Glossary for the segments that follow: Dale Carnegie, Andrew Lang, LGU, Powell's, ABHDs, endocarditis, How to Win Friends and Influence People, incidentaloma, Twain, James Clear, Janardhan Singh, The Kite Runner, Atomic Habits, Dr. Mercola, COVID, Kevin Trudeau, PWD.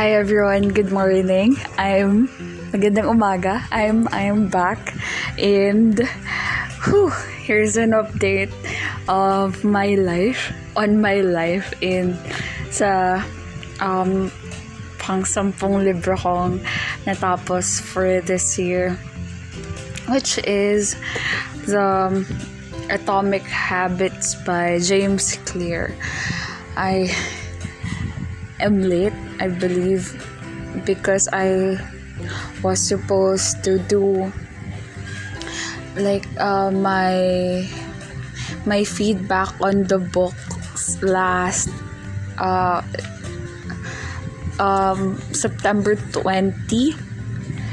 Hi everyone, good morning. Magandang umaga. I'm back and here's an update of my life, on my life and sa pang-sampung libro kong natapos for this year, which is the Atomic Habits by James Clear. I am late, I believe, because I was supposed to do like my feedback on the books last September 20.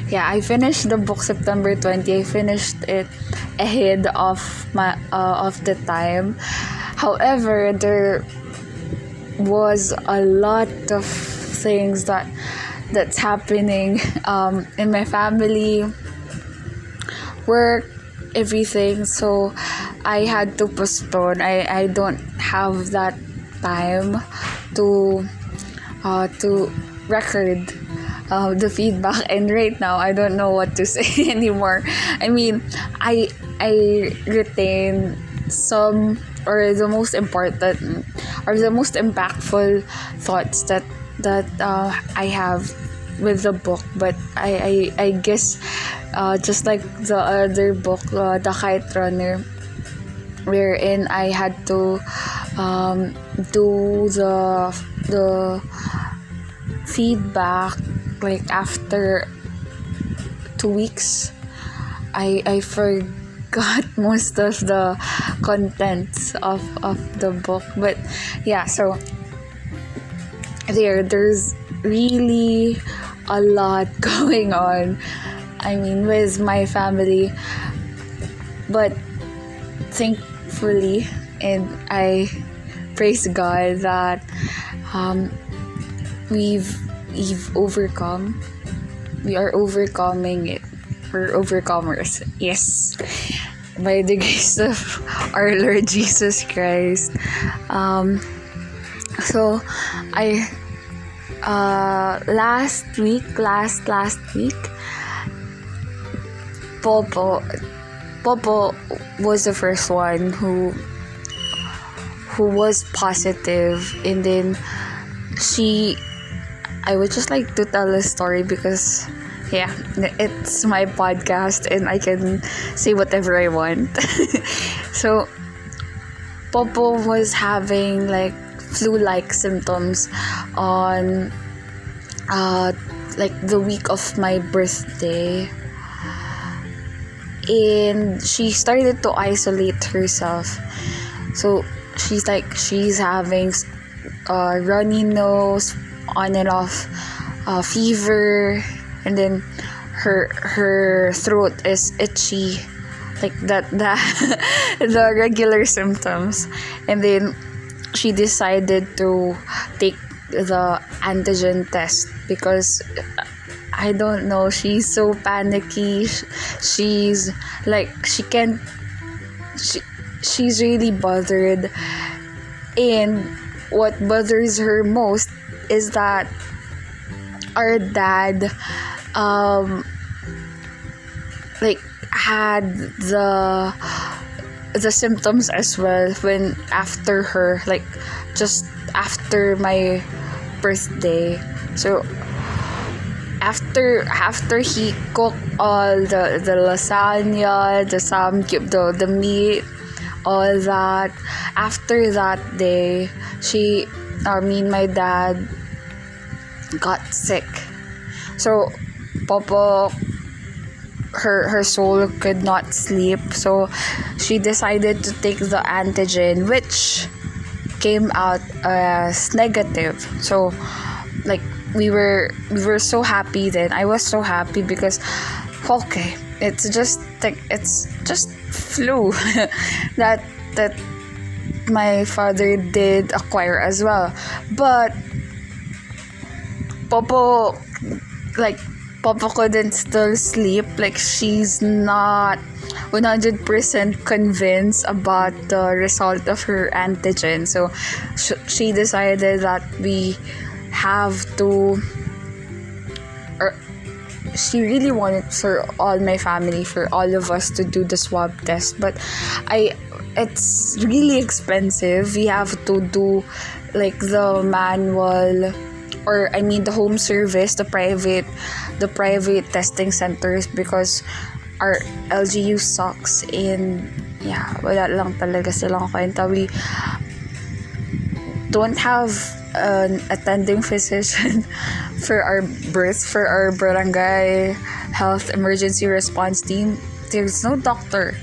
Yeah, I finished the book September 20. I finished it ahead of my of the time. However, there was a lot of things that's happening in my family, work, everything, so I had to postpone. I don't have that time to record the feedback, and right now I don't know what to say anymore. I mean, I retain some or the most important or the most impactful thoughts that I have with the book, but I guess just like the other book, The Kite Runner, wherein I had to do the feedback like after 2 weeks, I forgot most of the contents of the book. But yeah, so there's really a lot going on, I mean, with my family, but thankfully, and I praise God that we've overcome. We are overcoming it. We're overcomers. Yes, by the grace of our Lord Jesus Christ. So I last week Popo was the first one who was positive, and then I would just like to tell a story because yeah, it's my podcast and I can say whatever I want. So Popo was having like flu-like symptoms on like the week of my birthday, and she started to isolate herself. So she's having runny nose, on and off fever, and then her throat is itchy, like that the regular symptoms. And then she decided to take the antigen test because I don't know, she's so panicky. She's like she's really bothered, and what bothers her most is that our dad like had the symptoms as well when after her, like just after my birthday. So after he cooked all the lasagna, the samgyup, the meat, all that, after that day my dad got sick. So Popo, her soul could not sleep, so she decided to take the antigen, which came out as negative. So like we were so happy then. I was so happy because okay, it's just flu that my father did acquire as well. But Popo couldn't still sleep. Like she's not 100% convinced about the result of her antigen. So she decided that we have to she really wanted for all my family, for all of us to do the swab test, but it's really expensive. We have to do like the manual, or I mean the home service, the private testing centers, because our LGU sucks. And yeah, wala lang talaga silang kwenta. We don't have an attending physician for our birth, for our barangay health emergency response team. There's no doctor.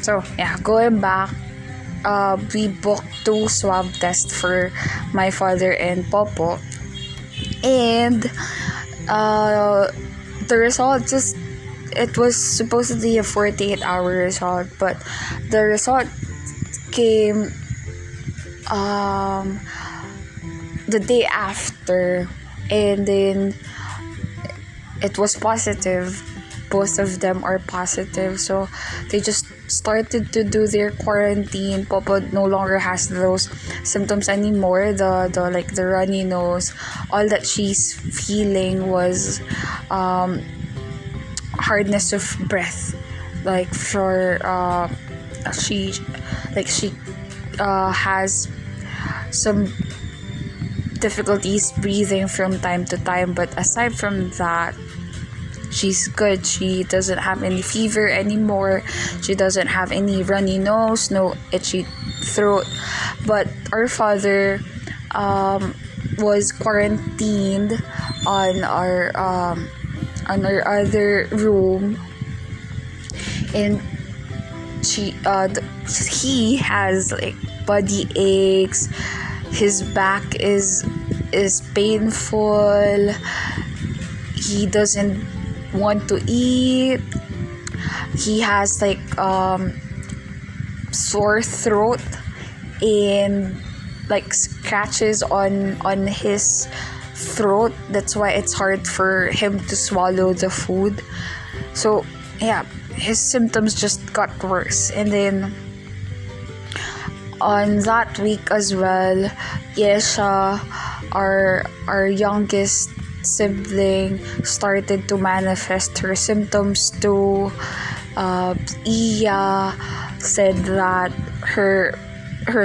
So yeah, going back, we booked 2 swab tests for my father and Popo, and the result it was supposedly a 48-hour result, but the result came the day after, and then it was positive. Both of them are positive, so they just started to do their quarantine. Papa no longer has those symptoms anymore, the runny nose. All that she's feeling was hardness of breath, like for she has some difficulties breathing from time to time, but aside from that, she's good. She doesn't have any fever anymore. She doesn't have any runny nose, no itchy throat. But our father was quarantined on our other room, and he has like body aches. His back is painful. He doesn't want to eat. He has like sore throat and like scratches on his throat. That's why it's hard for him to swallow the food. So yeah, his symptoms just got worse. And then on that week as well, Yesha, our youngest sibling, started to manifest her symptoms too. Iya said that her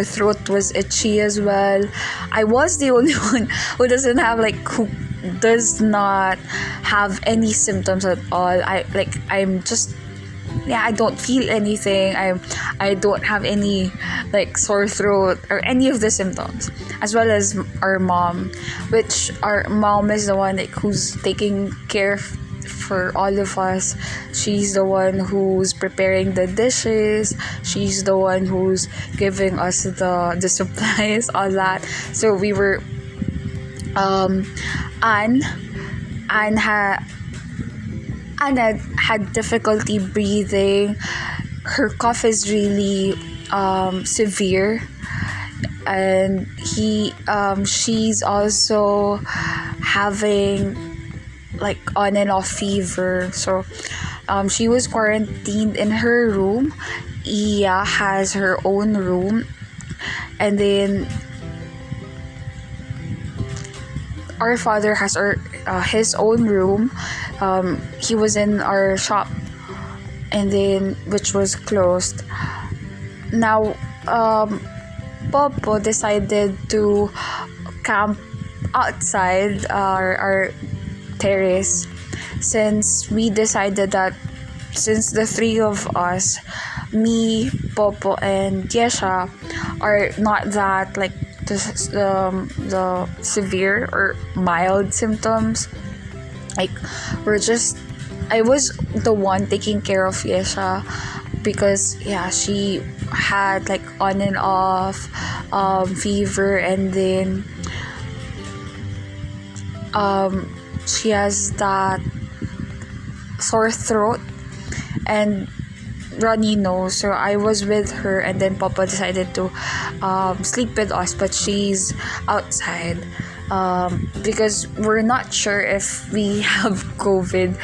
throat was itchy as well. I was the only one who does not have any symptoms at all. I don't feel anything. I don't have any like sore throat or any of the symptoms, as well as our mom, which our mom is the one like who's taking care for all of us. She's the one who's preparing the dishes. She's the one who's giving us the supplies, all that. So we were Anna had difficulty breathing. Her cough is really severe, and she's also having like on and off fever. So she was quarantined in her room. Iya has her own room, and then our father has his own room. He was in our shop, and then which was closed. Now, Popo decided to camp outside our terrace, since we decided that since the 3 of us, me, Popo, and Yesha, are not that like the severe or mild symptoms. Like I was the one taking care of Yesha, because yeah, she had like on and off fever, and then she has that sore throat and runny nose. So I was with her, and then Papa decided to sleep with us, but she's outside because we're not sure if we have COVID.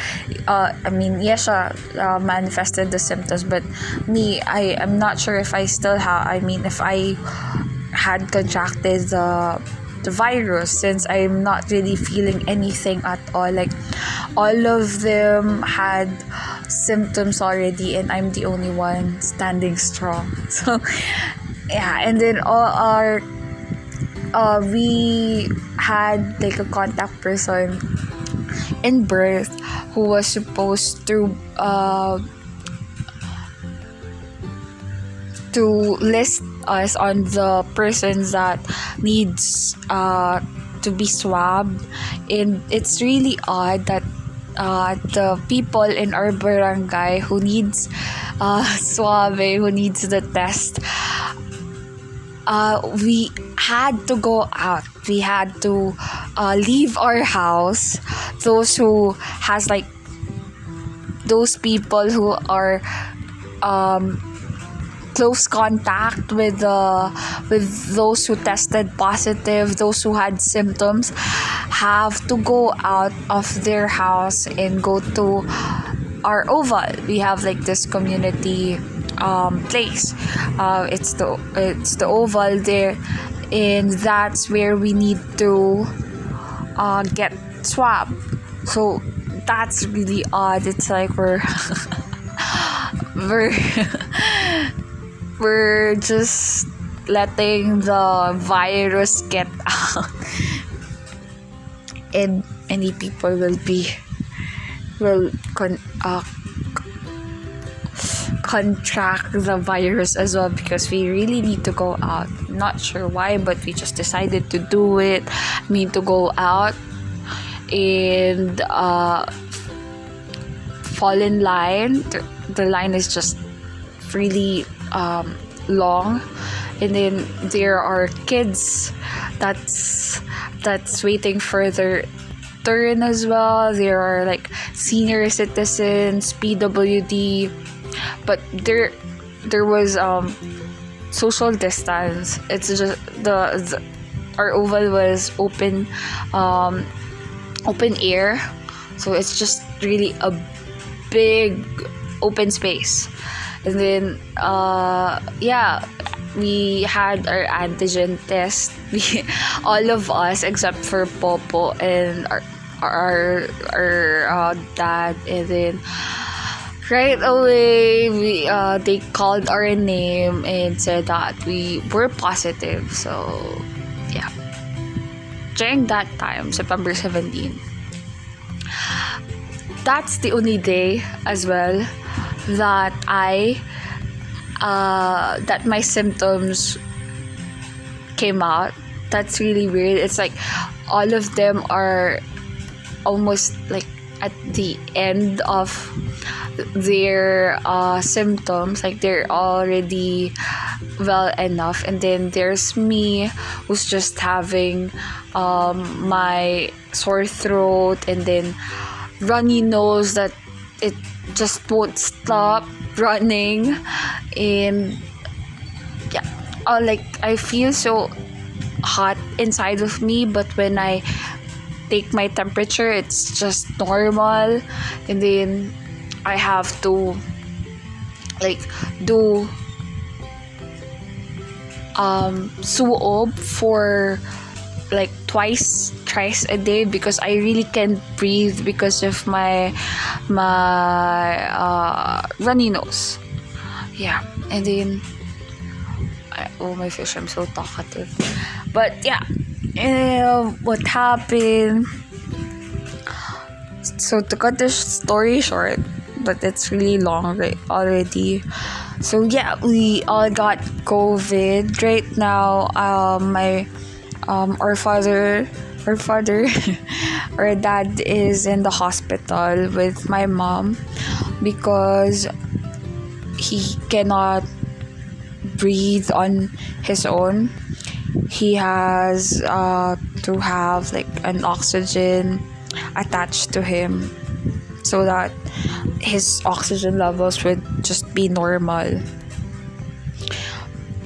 Yesha manifested the symptoms, but me, I am not sure if I had contracted the the virus, since I'm not really feeling anything at all. Like, all of them had symptoms already and I'm the only one standing strong. So yeah, and then all our we had like a contact person in birth who was supposed to list us on the persons that needs to be swabbed. And it's really odd that the people in our barangay who needs swabbing, who needs the test, we had to go out. We had to leave our house. Those people who are close contact with those who tested positive, those who had symptoms, have to go out of their house and go to our oval. We have like this community place. It's the oval there, and that's where we need to get swabbed. So that's really odd. It's like we're just letting the virus get out, and many people will contract the virus as well, because we really need to go out. Not sure why, but we just decided to do it. I mean, to go out and fall in line. The line is just really long, and then there are kids that's waiting for their turn as well. There are like senior citizens, PWD, but there was social distance. It's just the our oval was open air, so it's just really a big open space. And then we had our antigen test. All of us except for Popo and our dad. And then right away they called our name and said that we were positive. So yeah, during that time, September 17, that's the only day as well that that my symptoms came out. That's really weird. It's like all of them are almost like at the end of their symptoms, like they're already well enough. And then there's me, who's just having my sore throat and then runny nose that it just won't stop running. And yeah, like I feel so hot inside of me, but when I take my temperature, it's just normal. And then I have to like do suob for like thrice a day, because I really can't breathe because of my runny nose. Yeah. And then oh my fish, I'm so talkative. But yeah, what happened? So to cut this story short, but it's really long already. So yeah, we all got COVID. Right now, our father our dad is in the hospital with my mom because he cannot breathe on his own. He has to have like an oxygen attached to him so that his oxygen levels would just be normal.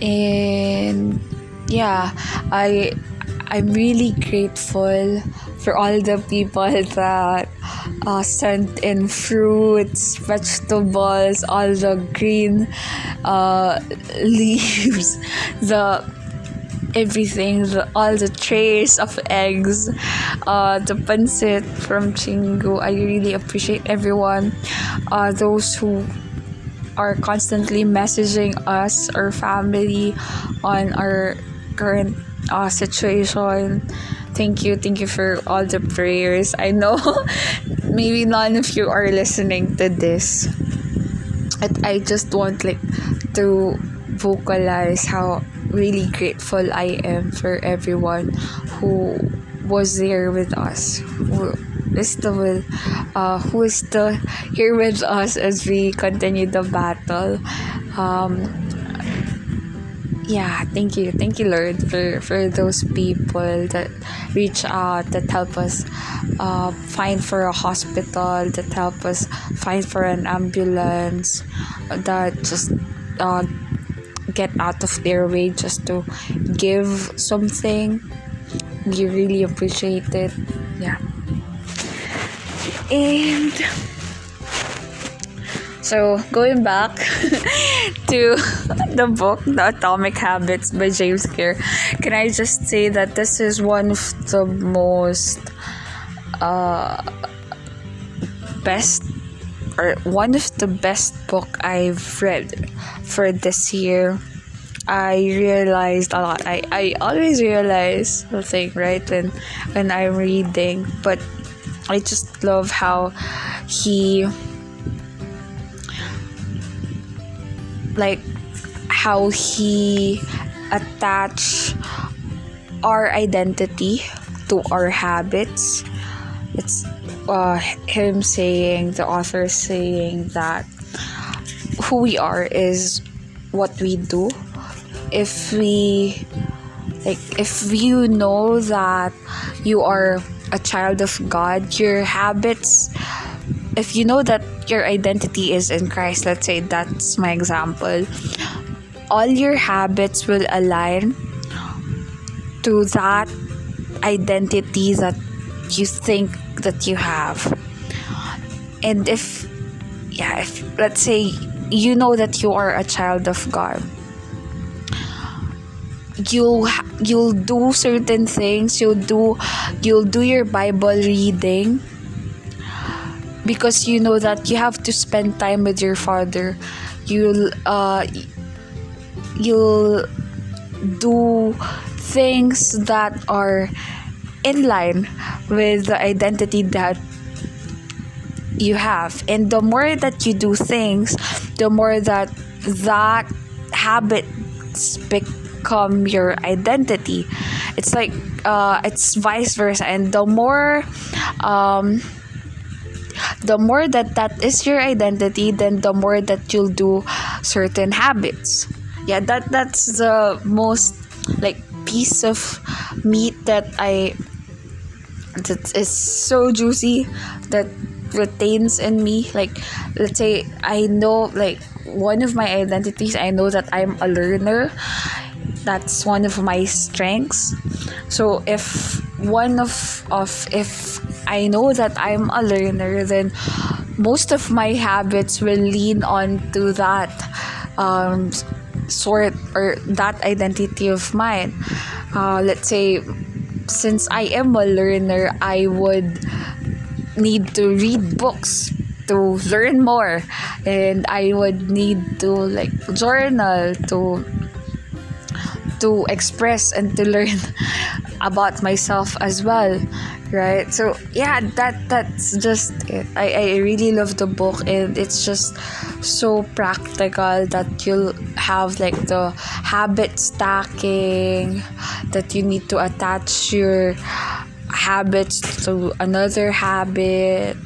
And yeah, I'm really grateful for all the people that sent in fruits, vegetables, all the green leaves, the everything, all the trays of eggs, the pancit from Chingu. I really appreciate everyone, those who are constantly messaging us or family on our current situation. Thank you for all the prayers. I know maybe none of you are listening to this, but I just want to vocalize how really grateful I am for everyone who was there with us, who is still here with us as we continue the battle. Thank you Lord for those people that reach out, that help us find for a hospital, that help us find for an ambulance, that just get out of their way just to give something. We really appreciate it. And so going back to the book, The Atomic Habits by James Clear, can I just say that this is one of the most best book I've read for this year. I realized a lot. I always realize something, right, when I'm reading, but I just love how he attached our identity to our habits. It's him saying, the author saying, that who we are is what we do. If you know that you are a child of God, your habits, if you know that your identity is in Christ, let's say that's my example, all your habits will align to that identity that you think that you have. And if let's say you know that you are a child of God, you'll do certain things, you'll do your Bible reading, because you know that you have to spend time with your Father. You'll do things that are in line with the identity that you have. And the more that you do things, the more that habits become your identity. It's like it's vice versa, and the more that is your identity, then the more that you'll do certain habits. That's the most piece of meat that is so juicy, that retains in me. Let's say I know, one of my identities, I know that I'm a learner. That's one of my strengths. So if I know that I'm a learner, then most of my habits will lean on to that sort, or that identity of mine. Let's say, since I am a learner, I would need to read books to learn more, and I would need to journal to express and to learn about myself as well, right? So that's just it. I really love the book, and it's just so practical that you'll have the habit stacking, that you need to attach your habits to another habit.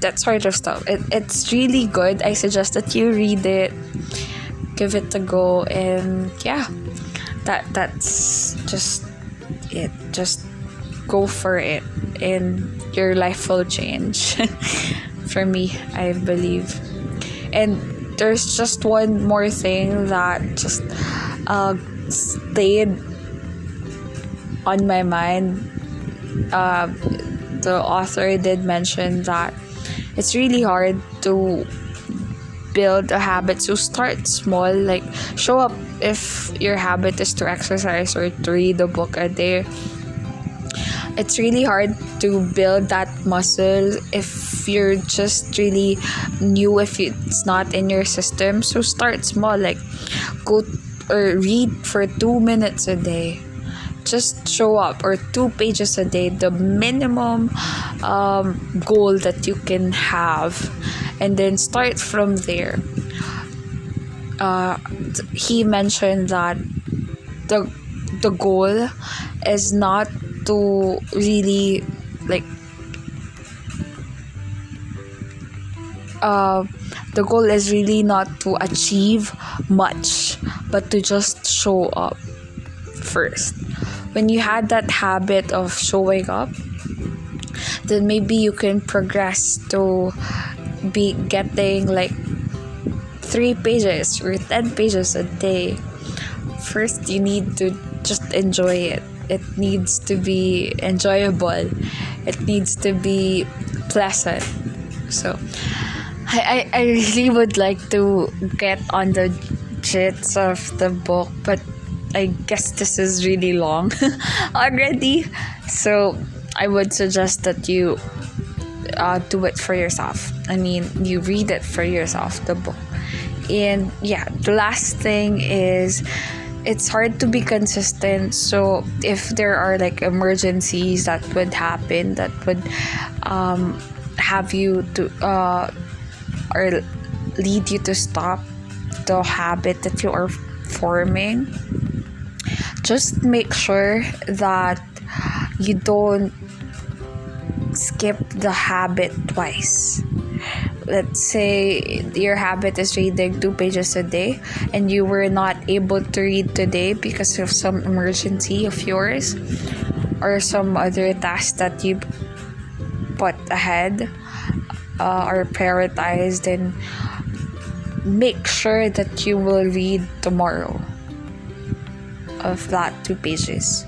That sort of stuff. It's really good. I suggest that you read it, give it a go, and that's just it. Just go for it, and your life will change. For me, I believe. And there's just one more thing that just stayed on my mind. The author did mention that it's really hard to build a habit, so start small. Show up if your habit is to exercise or to read a book a day, it's really hard to build that muscle if you're just really new, if it's not in your system. So start small, like go or read for 2 minutes a day. Just show up, or 2 pages a day, the minimum goal that you can have, and then start from there. He mentioned that the goal is not to really the goal is really not to achieve much, but to just show up first. When you had that habit of showing up, then maybe you can progress to be getting 3 pages or 10 pages a day. First, you need to just enjoy it. It needs to be enjoyable. It needs to be pleasant. So I really would like to get on the gist of the book, but I guess this is really long already. So I would suggest that you do it for yourself. I mean, you read it for yourself, the book. And yeah, the last thing is, it's hard to be consistent. So if there are emergencies that would happen, that would have you to or lead you to stop the habit that you are forming, just make sure that you don't skip the habit twice. Let's say your habit is reading 2 pages a day, and you were not able to read today because of some emergency of yours or some other task that you put ahead or prioritized, then make sure that you will read tomorrow of that 2 pages.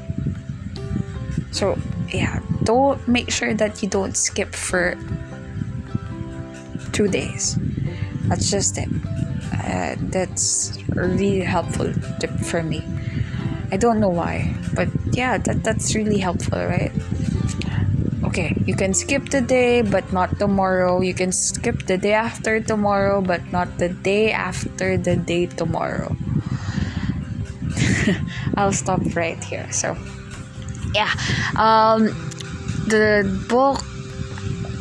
So yeah, don't make sure that you don't skip for 2 days. That's just it. That's a really helpful tip for me. I don't know why, but yeah, that's really helpful, right? Okay, you can skip the day but not tomorrow. You can skip the day after tomorrow but not the day after the day tomorrow. I'll stop right here. So yeah, the book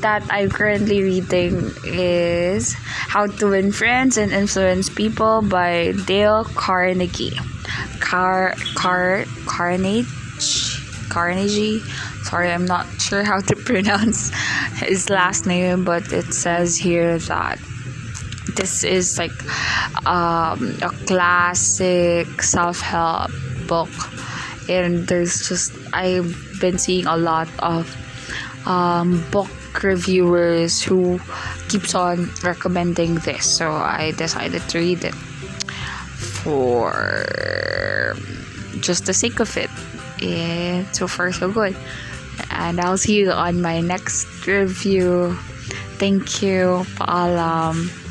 that I'm currently reading is How to Win Friends and Influence People by Dale Carnegie. Carnegie? Sorry, I'm not sure how to pronounce his last name, but it says here that this is a classic self-help book, and there's just, I've been seeing a lot of book reviewers who keeps on recommending this, so I decided to read it for just the sake of it. And so far so good, and I'll see you on my next review. Thank you. Paalam.